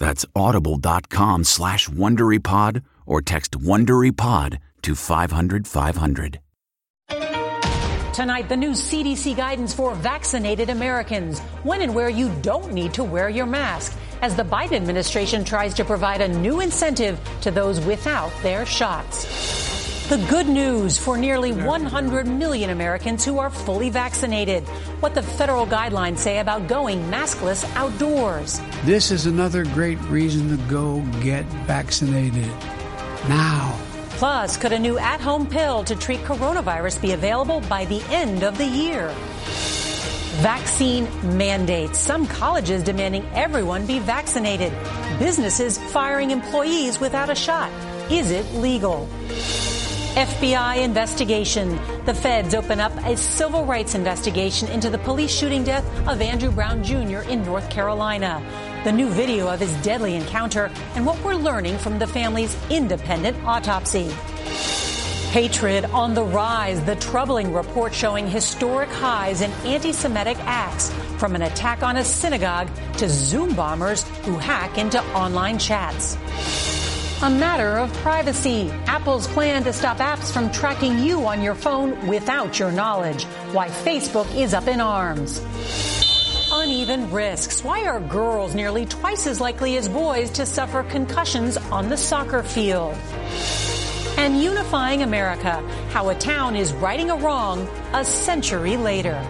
That's audible.com/WonderyPod or text WonderyPod to 500-500. Tonight, the new CDC guidance for vaccinated Americans. When and where you don't need to wear your mask, as the Biden administration tries to provide a new incentive to those without their shots. The good news for nearly 100 million Americans who are fully vaccinated. What the federal guidelines say about going maskless outdoors. This is another great reason to go get vaccinated now. Plus, could a new at-home pill to treat coronavirus be available by the end of the year? Vaccine mandates. Some colleges demanding everyone be vaccinated. Businesses firing employees without a shot. Is it legal? FBI investigation. The feds open up a civil rights investigation into the police shooting death of Andrew Brown Jr. in North Carolina. The new video of his deadly encounter and what we're learning from the family's independent autopsy. Hatred on the rise. The troubling report showing historic highs in anti-Semitic acts, from an attack on a synagogue to Zoom bombers who hack into online chats. A matter of privacy. Apple's plan to stop apps from tracking you on your phone without your knowledge. Why Facebook is up in arms. Uneven risks. Why are girls nearly twice as likely as boys to suffer concussions on the soccer field? And unifying America. How a town is righting a wrong a century later.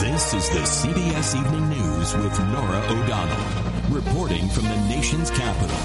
This is the CBS Evening News with Norah O'Donnell, reporting from the nation's capital.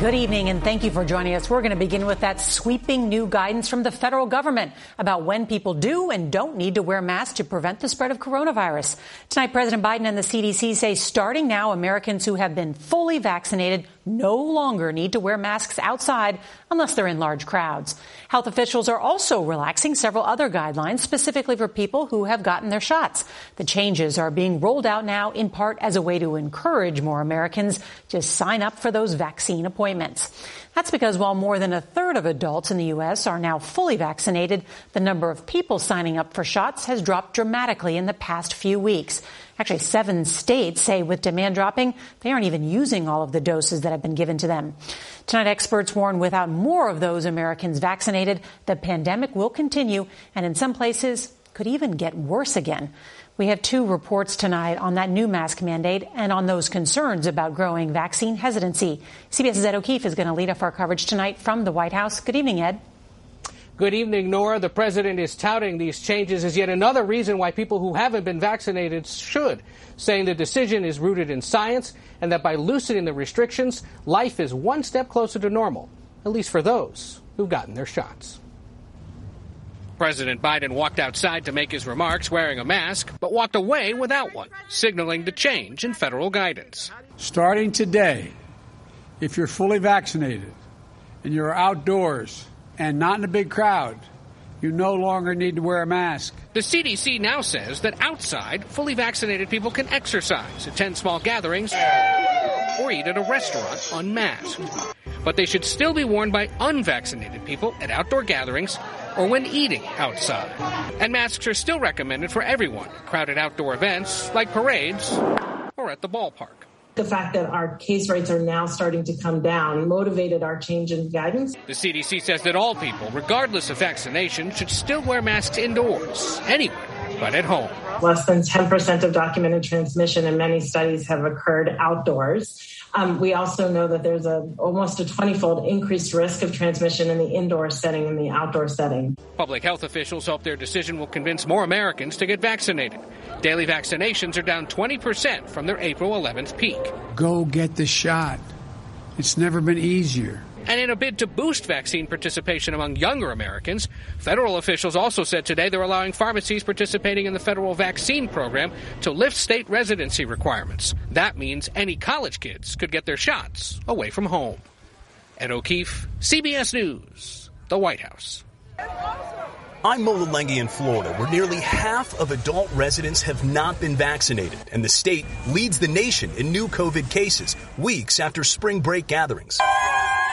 Good evening, and thank you for joining us. We're going to begin with that sweeping new guidance from the federal government about when people do and don't need to wear masks to prevent the spread of coronavirus. Tonight, President Biden and the CDC say starting now, Americans who have been fully vaccinated no longer need to wear masks outside unless they're in large crowds. Health officials are also relaxing several other guidelines, specifically for people who have gotten their shots. The changes are being rolled out now in part as a way to encourage more Americans to sign up for those vaccine appointments. That's because while more than a third of adults in the U.S. are now fully vaccinated, the number of people signing up for shots has dropped dramatically in the past few weeks. Actually, 7 states say with demand dropping, they aren't even using all of the doses that have been given to them. Tonight, experts warn without more of those Americans vaccinated, the pandemic will continue and in some places could even get worse again. We have 2 reports tonight on that new mask mandate and on those concerns about growing vaccine hesitancy. CBS's Ed O'Keefe is going to lead off our coverage tonight from the White House. Good evening, Ed. Good evening, Nora. The president is touting these changes as yet another reason why people who haven't been vaccinated should, saying the decision is rooted in science and that by loosening the restrictions, life is one step closer to normal, at least for those who've gotten their shots. President Biden walked outside to make his remarks wearing a mask, but walked away without one, signaling the change in federal guidance. Starting today, if you're fully vaccinated and you're outdoors and not in a big crowd, you no longer need to wear a mask. The CDC now says that outside, fully vaccinated people can exercise, attend small gatherings, or eat at a restaurant unmasked. But they should still be warned by unvaccinated people at outdoor gatherings or when eating outside. And masks are still recommended for everyone at crowded outdoor events like parades or at the ballpark. The fact that our case rates are now starting to come down motivated our change in guidance. The CDC says that all people, regardless of vaccination, should still wear masks indoors, anywhere but at home. Less than 10% of documented transmission in many studies have occurred outdoors. We also know that there's almost a 20-fold increased risk of transmission in the indoor setting and the outdoor setting. Public health officials hope their decision will convince more Americans to get vaccinated. Daily vaccinations are down 20% from their April 11th peak. Go get the shot. It's never been easier. And in a bid to boost vaccine participation among younger Americans, federal officials also said today they're allowing pharmacies participating in the federal vaccine program to lift state residency requirements. That means any college kids could get their shots away from home. Ed O'Keefe, CBS News, the White House. I'm Mola Lenghi in Florida, where nearly half of adult residents have not been vaccinated, and the state leads the nation in new COVID cases weeks after spring break gatherings.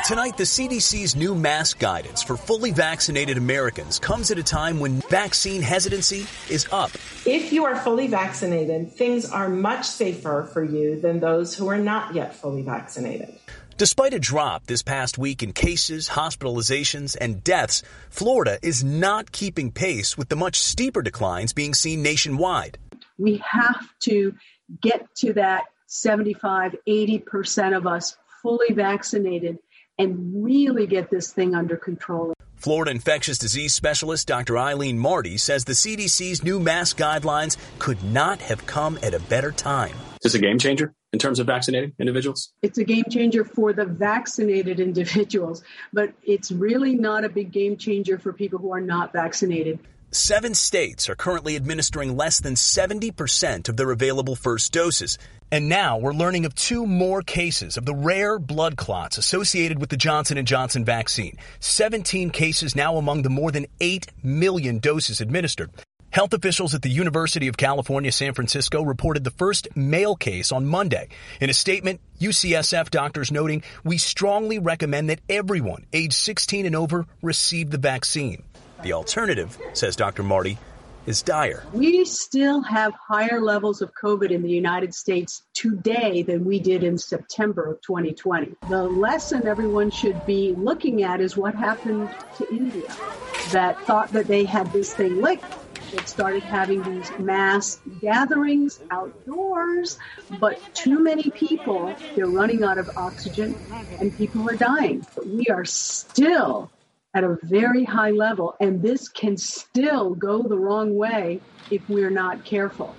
Tonight, the CDC's new mask guidance for fully vaccinated Americans comes at a time when vaccine hesitancy is up. If you are fully vaccinated, things are much safer for you than those who are not yet fully vaccinated. Despite a drop this past week in cases, hospitalizations, and deaths, Florida is not keeping pace with the much steeper declines being seen nationwide. We have to get to that 75, 80% of us fully vaccinated and really get this thing under control. Florida infectious disease specialist Dr. Eileen Marty says the CDC's new mask guidelines could not have come at a better time. Is this a game changer in terms of vaccinating individuals? It's a game changer for the vaccinated individuals, but it's really not a big game changer for people who are not vaccinated. 7 states are currently administering less than 70% of their available first doses. And now we're learning of 2 more cases of the rare blood clots associated with the Johnson & Johnson vaccine. 17 cases now among the more than 8 million doses administered. Health officials at the University of California, San Francisco reported the first male case on Monday. In a statement, UCSF doctors noting, "We strongly recommend that everyone age 16 and over receive the vaccine." The alternative, says Dr. Marty, is dire. We still have higher levels of COVID in the United States today than we did in September of 2020. The lesson everyone should be looking at is what happened to India, that thought that they had this thing licked. It started having these mass gatherings outdoors, but too many people, they're running out of oxygen and people are dying. But we are still at a very high level, and this can still go the wrong way if we're not careful.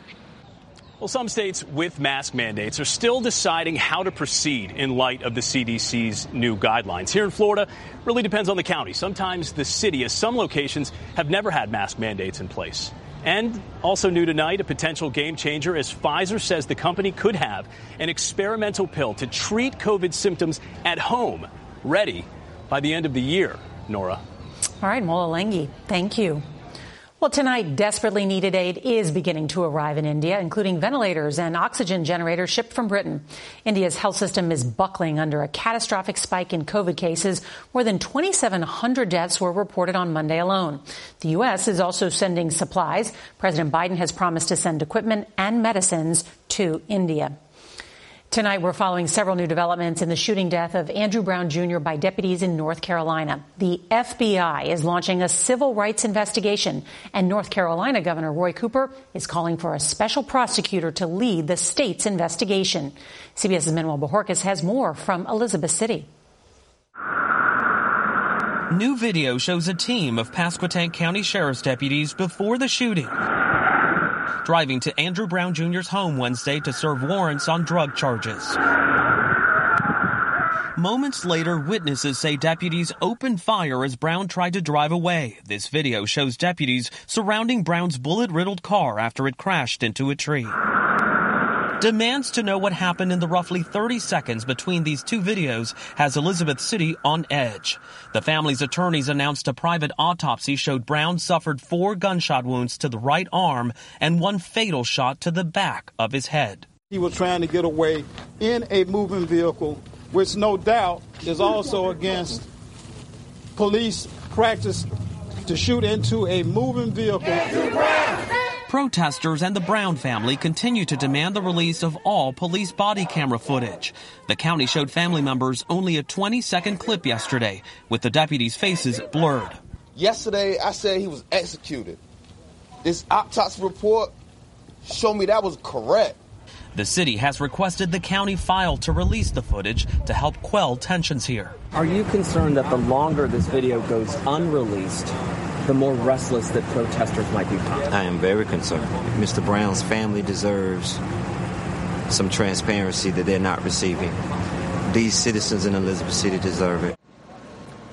Well, some states with mask mandates are still deciding how to proceed in light of the CDC's new guidelines. Here in Florida, really depends on the county. Sometimes the city, as some locations have never had mask mandates in place. And also new tonight, a potential game changer as Pfizer says the company could have an experimental pill to treat COVID symptoms at home, ready by the end of the year. Norah. All right, Mola Lenghi, thank you. Well, tonight, desperately needed aid is beginning to arrive in India, including ventilators and oxygen generators shipped from Britain. India's health system is buckling under a catastrophic spike in COVID cases. More than 2,700 deaths were reported on Monday alone. The U.S. is also sending supplies. President Biden has promised to send equipment and medicines to India. Tonight, we're following several new developments in the shooting death of Andrew Brown Jr. by deputies in North Carolina. The FBI is launching a civil rights investigation, and North Carolina Governor Roy Cooper is calling for a special prosecutor to lead the state's investigation. CBS's Manuel Bohorcas has more from Elizabeth City. New video shows a team of Pasquotank County Sheriff's deputies before the shooting, driving to Andrew Brown Jr.'s home Wednesday to serve warrants on drug charges. Moments later, witnesses say deputies opened fire as Brown tried to drive away. This video shows deputies surrounding Brown's bullet-riddled car after it crashed into a tree. Demands to know what happened in the roughly 30 seconds between these two videos has Elizabeth City on edge. The family's attorneys announced a private autopsy showed Brown suffered 4 gunshot wounds to the right arm and 1 fatal shot to the back of his head. He was trying to get away in a moving vehicle, which no doubt is also against police practice to shoot into a moving vehicle. Protesters and the Brown family continue to demand the release of all police body camera footage. The county showed family members only a 20-second clip yesterday, with the deputies' faces blurred. Yesterday, I said he was executed. This autopsy report showed me that was correct. The city has requested the county file to release the footage to help quell tensions here. Are you concerned that the longer this video goes unreleased, the more restless that protesters might become? I am very concerned. Mr. Brown's family deserves some transparency that they're not receiving. These citizens in Elizabeth City deserve it.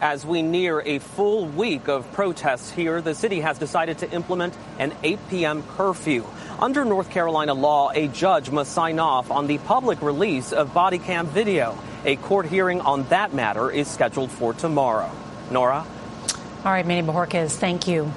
As we near a full week of protests here, the city has decided to implement an 8 p.m. curfew. Under North Carolina law, a judge must sign off on the public release of body cam video. A court hearing on that matter is scheduled for tomorrow. Norah? All right, Manuel Bohorcas, thank you.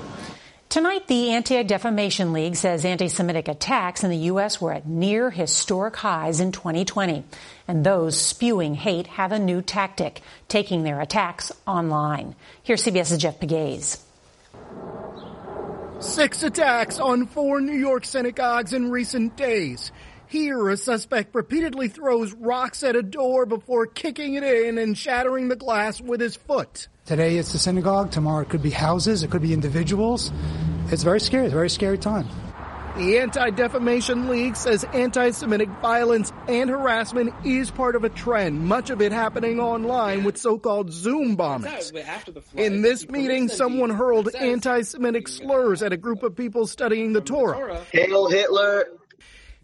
Tonight, the Anti-Defamation League says anti-Semitic attacks in the U.S. were at near historic highs in 2020. And those spewing hate have a new tactic, taking their attacks online. Here's CBS's Jeff Pegues. 6 attacks on 4 New York synagogues in recent days. Here, a suspect repeatedly throws rocks at a door before kicking it in and shattering the glass with his foot. Today it's the synagogue, tomorrow it could be houses, it could be individuals. It's very scary, it's a very scary time. The Anti-Defamation League says anti-Semitic violence and harassment is part of a trend, much of it happening online with so-called Zoom bombings. In this meeting, someone hurled anti-Semitic slurs at a group of people studying the Torah. Hail Hitler!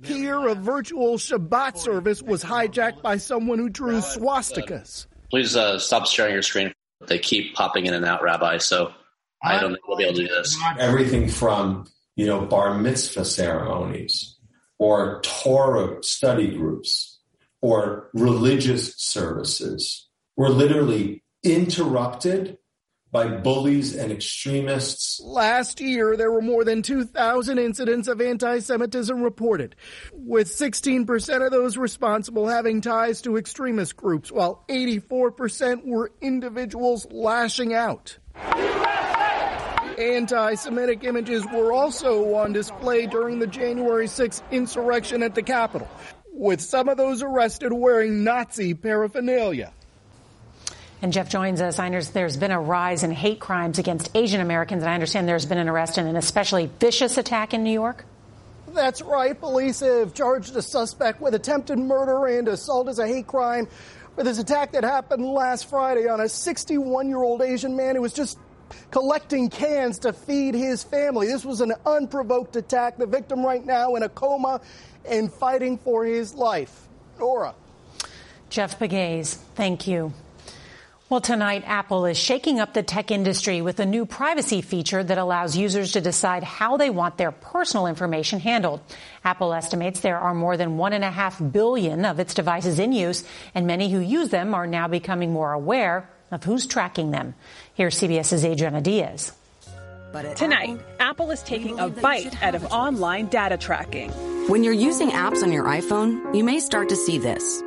Here, a virtual Shabbat service was hijacked by someone who drew swastikas. Please stop sharing your screen. They keep popping in and out, Rabbi, so I don't think we'll be able to do this. Everything from, bar mitzvah ceremonies or Torah study groups or religious services were literally interrupted by bullies and extremists. Last year, there were more than 2,000 incidents of anti-Semitism reported, with 16% of those responsible having ties to extremist groups, while 84% were individuals lashing out. Anti-Semitic images were also on display during the January 6th insurrection at the Capitol, with some of those arrested wearing Nazi paraphernalia. And Jeff joins us. I know there's been a rise in hate crimes against Asian Americans, and I understand there's been an arrest in an especially vicious attack in New York. That's right. Police have charged a suspect with attempted murder and assault as a hate crime for this attack that happened last Friday on a 61-year-old Asian man who was just collecting cans to feed his family. This was an unprovoked attack. The victim right now in a coma and fighting for his life. Nora. Jeff Pegues, thank you. Well, tonight, Apple is shaking up the tech industry with a new privacy feature that allows users to decide how they want their personal information handled. Apple estimates there are more than 1.5 billion of its devices in use, and many who use them are now becoming more aware of who's tracking them. Here's CBS's Adriana Diaz. Tonight, Apple is taking a bite out of online data tracking. When you're using apps on your iPhone, you may start to see this.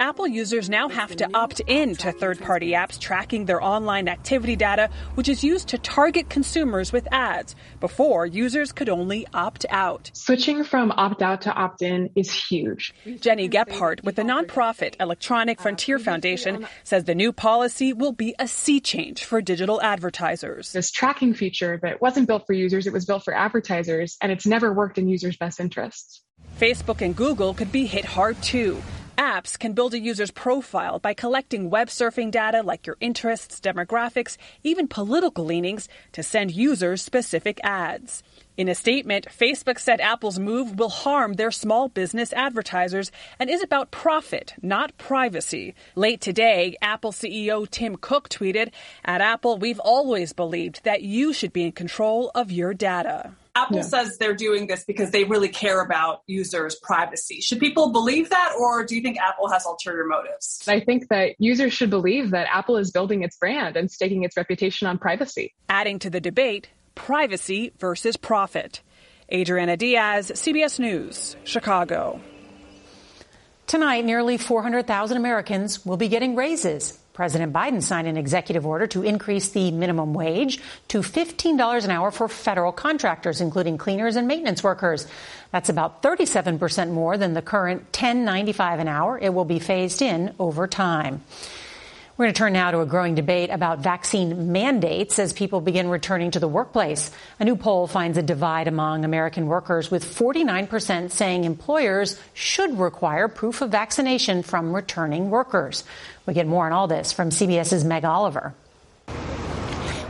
Apple users now have to opt in to third-party apps tracking their online activity data, which is used to target consumers with ads. Before, users could only opt out. Switching from opt-out to opt-in is huge. Jenny Gephardt with the nonprofit Electronic Frontier Foundation says the new policy will be a sea change for digital advertisers. This tracking feature that wasn't built for users, it was built for advertisers, and it's never worked in users' best interests. Facebook and Google could be hit hard, too. Apps can build a user's profile by collecting web surfing data like your interests, demographics, even political leanings to send users specific ads. In a statement, Facebook said Apple's move will harm their small business advertisers and is about profit, not privacy. Late today, Apple CEO Tim Cook tweeted, "At Apple, we've always believed that you should be in control of your data." Apple says they're doing this because they really care about users' privacy. Should people believe that, or do you think Apple has ulterior motives? I think that users should believe that Apple is building its brand and staking its reputation on privacy. Adding to the debate, privacy versus profit. Adriana Diaz, CBS News, Chicago. Tonight, nearly 400,000 Americans will be getting raises. President Biden signed an executive order to increase the minimum wage to $15 an hour for federal contractors, including cleaners and maintenance workers. That's about 37% more than the current $10.95 an hour. It will be phased in over time. We're going to turn now to a growing debate about vaccine mandates as people begin returning to the workplace. A new poll finds a divide among American workers, with 49% saying employers should require proof of vaccination from returning workers. We get more on all this from CBS's Meg Oliver.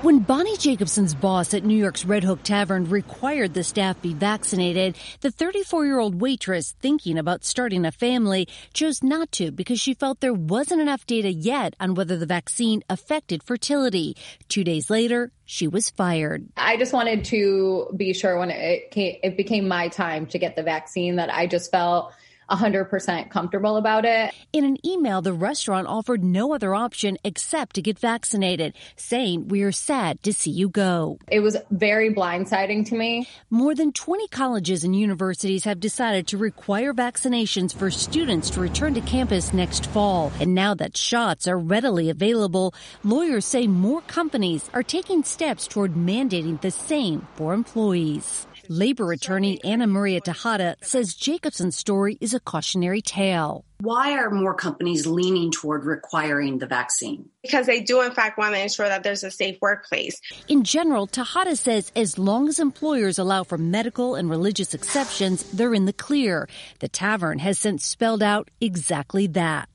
When Bonnie Jacobson's boss at New York's Red Hook Tavern required the staff be vaccinated, the 34-year-old waitress thinking about starting a family chose not to because she felt there wasn't enough data yet on whether the vaccine affected fertility. 2 days later, she was fired. I just wanted to be sure when it became my time to get the vaccine that I just felt 100% comfortable about it. In an email, the restaurant offered no other option except to get vaccinated, saying, "We are sad to see you go." It was very blindsiding to me. More than 20 colleges and universities have decided to require vaccinations for students to return to campus next fall. And now that shots are readily available, lawyers say more companies are taking steps toward mandating the same for employees. Labor attorney Anna Maria Tejada says Jacobson's story is a cautionary tale. Why are more companies leaning toward requiring the vaccine? Because they do, in fact, want to ensure that there's a safe workplace. In general, Tejada says as long as employers allow for medical and religious exceptions, they're in the clear. The tavern has since spelled out exactly that.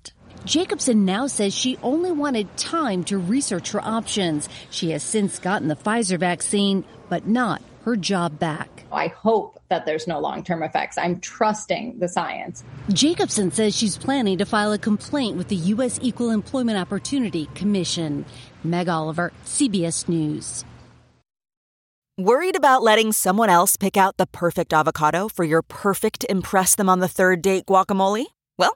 Jacobson now says she only wanted time to research her options. She has since gotten the Pfizer vaccine, but not her job back. I hope that there's no long-term effects. I'm trusting the science. Jacobson says she's planning to file a complaint with the U.S. Equal Employment Opportunity Commission. Meg Oliver, CBS News. Worried about letting someone else pick out the perfect avocado for your perfect impress-them-on-the-third-date guacamole? Well,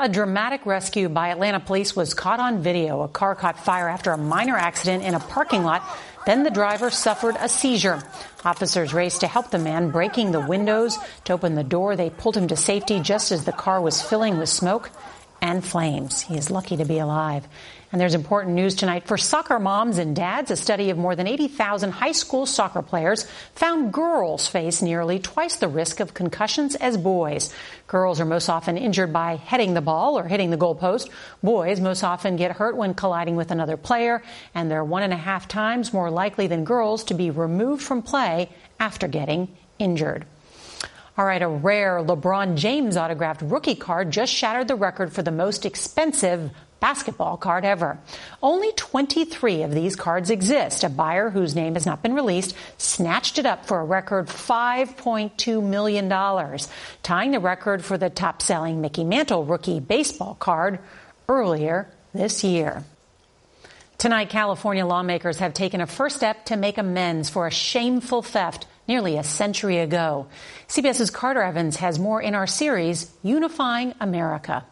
A dramatic rescue by Atlanta police was caught on video. A car caught fire after a minor accident in a parking lot. Then the driver suffered a seizure. Officers raced to help the man, breaking the windows to open the door. They pulled him to safety just as the car was filling with smoke and flames. He is lucky to be alive. And there's important news tonight for soccer moms and dads. A study of more than 80,000 high school soccer players found girls face nearly twice the risk of concussions as boys. Girls are most often injured by heading the ball or hitting the goalpost. Boys most often get hurt when colliding with another player, and they're 1.5 times more likely than girls to be removed from play after getting injured. All right, a rare LeBron James autographed rookie card just shattered the record for the most expensive basketball card ever. Only 23 of these cards exist. A buyer whose name has not been released snatched it up for a record $5.2 million, tying the record for the top-selling Mickey Mantle rookie baseball card earlier this year. Tonight, California lawmakers have taken a first step to make amends for a shameful theft nearly a century ago. CBS's Carter Evans has more in our series, Unifying America.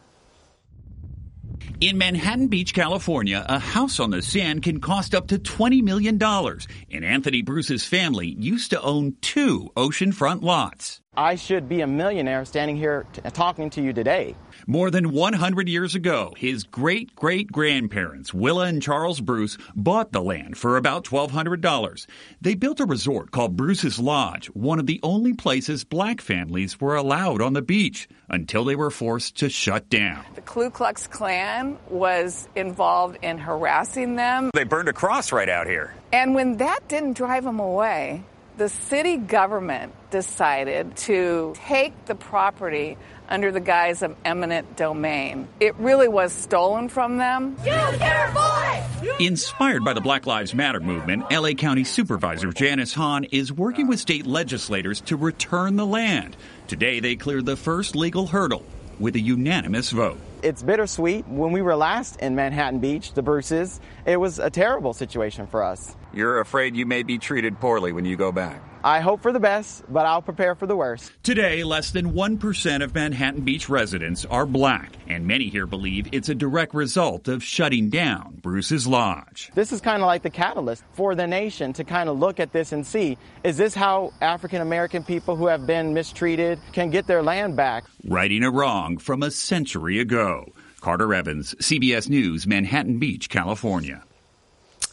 In Manhattan Beach, California, a house on the sand can cost up to $20 million, and Anthony Bruce's family used to own 2 oceanfront lots. I should be a millionaire standing here talking to you today. More than 100 years ago, his great-great-grandparents, Willa and Charles Bruce, bought the land for about $1,200. They built a resort called Bruce's Lodge, one of the only places black families were allowed on the beach, until they were forced to shut down. The Ku Klux Klan was involved in harassing them. They burned a cross right out here. And when that didn't drive them away, the city government decided to take the property under the guise of eminent domain. It really was stolen from them. Use their voice! Inspired by the Black Lives Matter movement, L.A. County Supervisor Janice Hahn is working with state legislators to return the land. Today, they cleared the first legal hurdle with a unanimous vote. It's bittersweet. When we were last in Manhattan Beach, the Bruces, it was a terrible situation for us. You're afraid you may be treated poorly when you go back. I hope for the best, but I'll prepare for the worst. Today, less than 1% of Manhattan Beach residents are black, and many here believe it's a direct result of shutting down Bruce's Lodge. This is kind of like the catalyst for the nation to kind of look at this and see, is this how African-American people who have been mistreated can get their land back? Righting a wrong from a century ago. Carter Evans, CBS News, Manhattan Beach, California.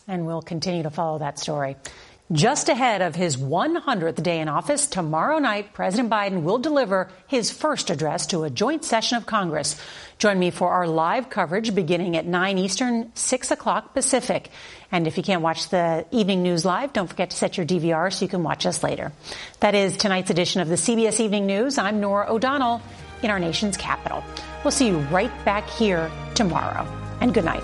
And we'll continue to follow that story. Just ahead of his 100th day in office, tomorrow night, President Biden will deliver his first address to a joint session of Congress. Join me for our live coverage beginning at 9 Eastern, 6 o'clock Pacific. And if you can't watch the evening news live, don't forget to set your DVR so you can watch us later. That is tonight's edition of the CBS Evening News. I'm Norah O'Donnell in our nation's capital. We'll see you right back here tomorrow. And good night.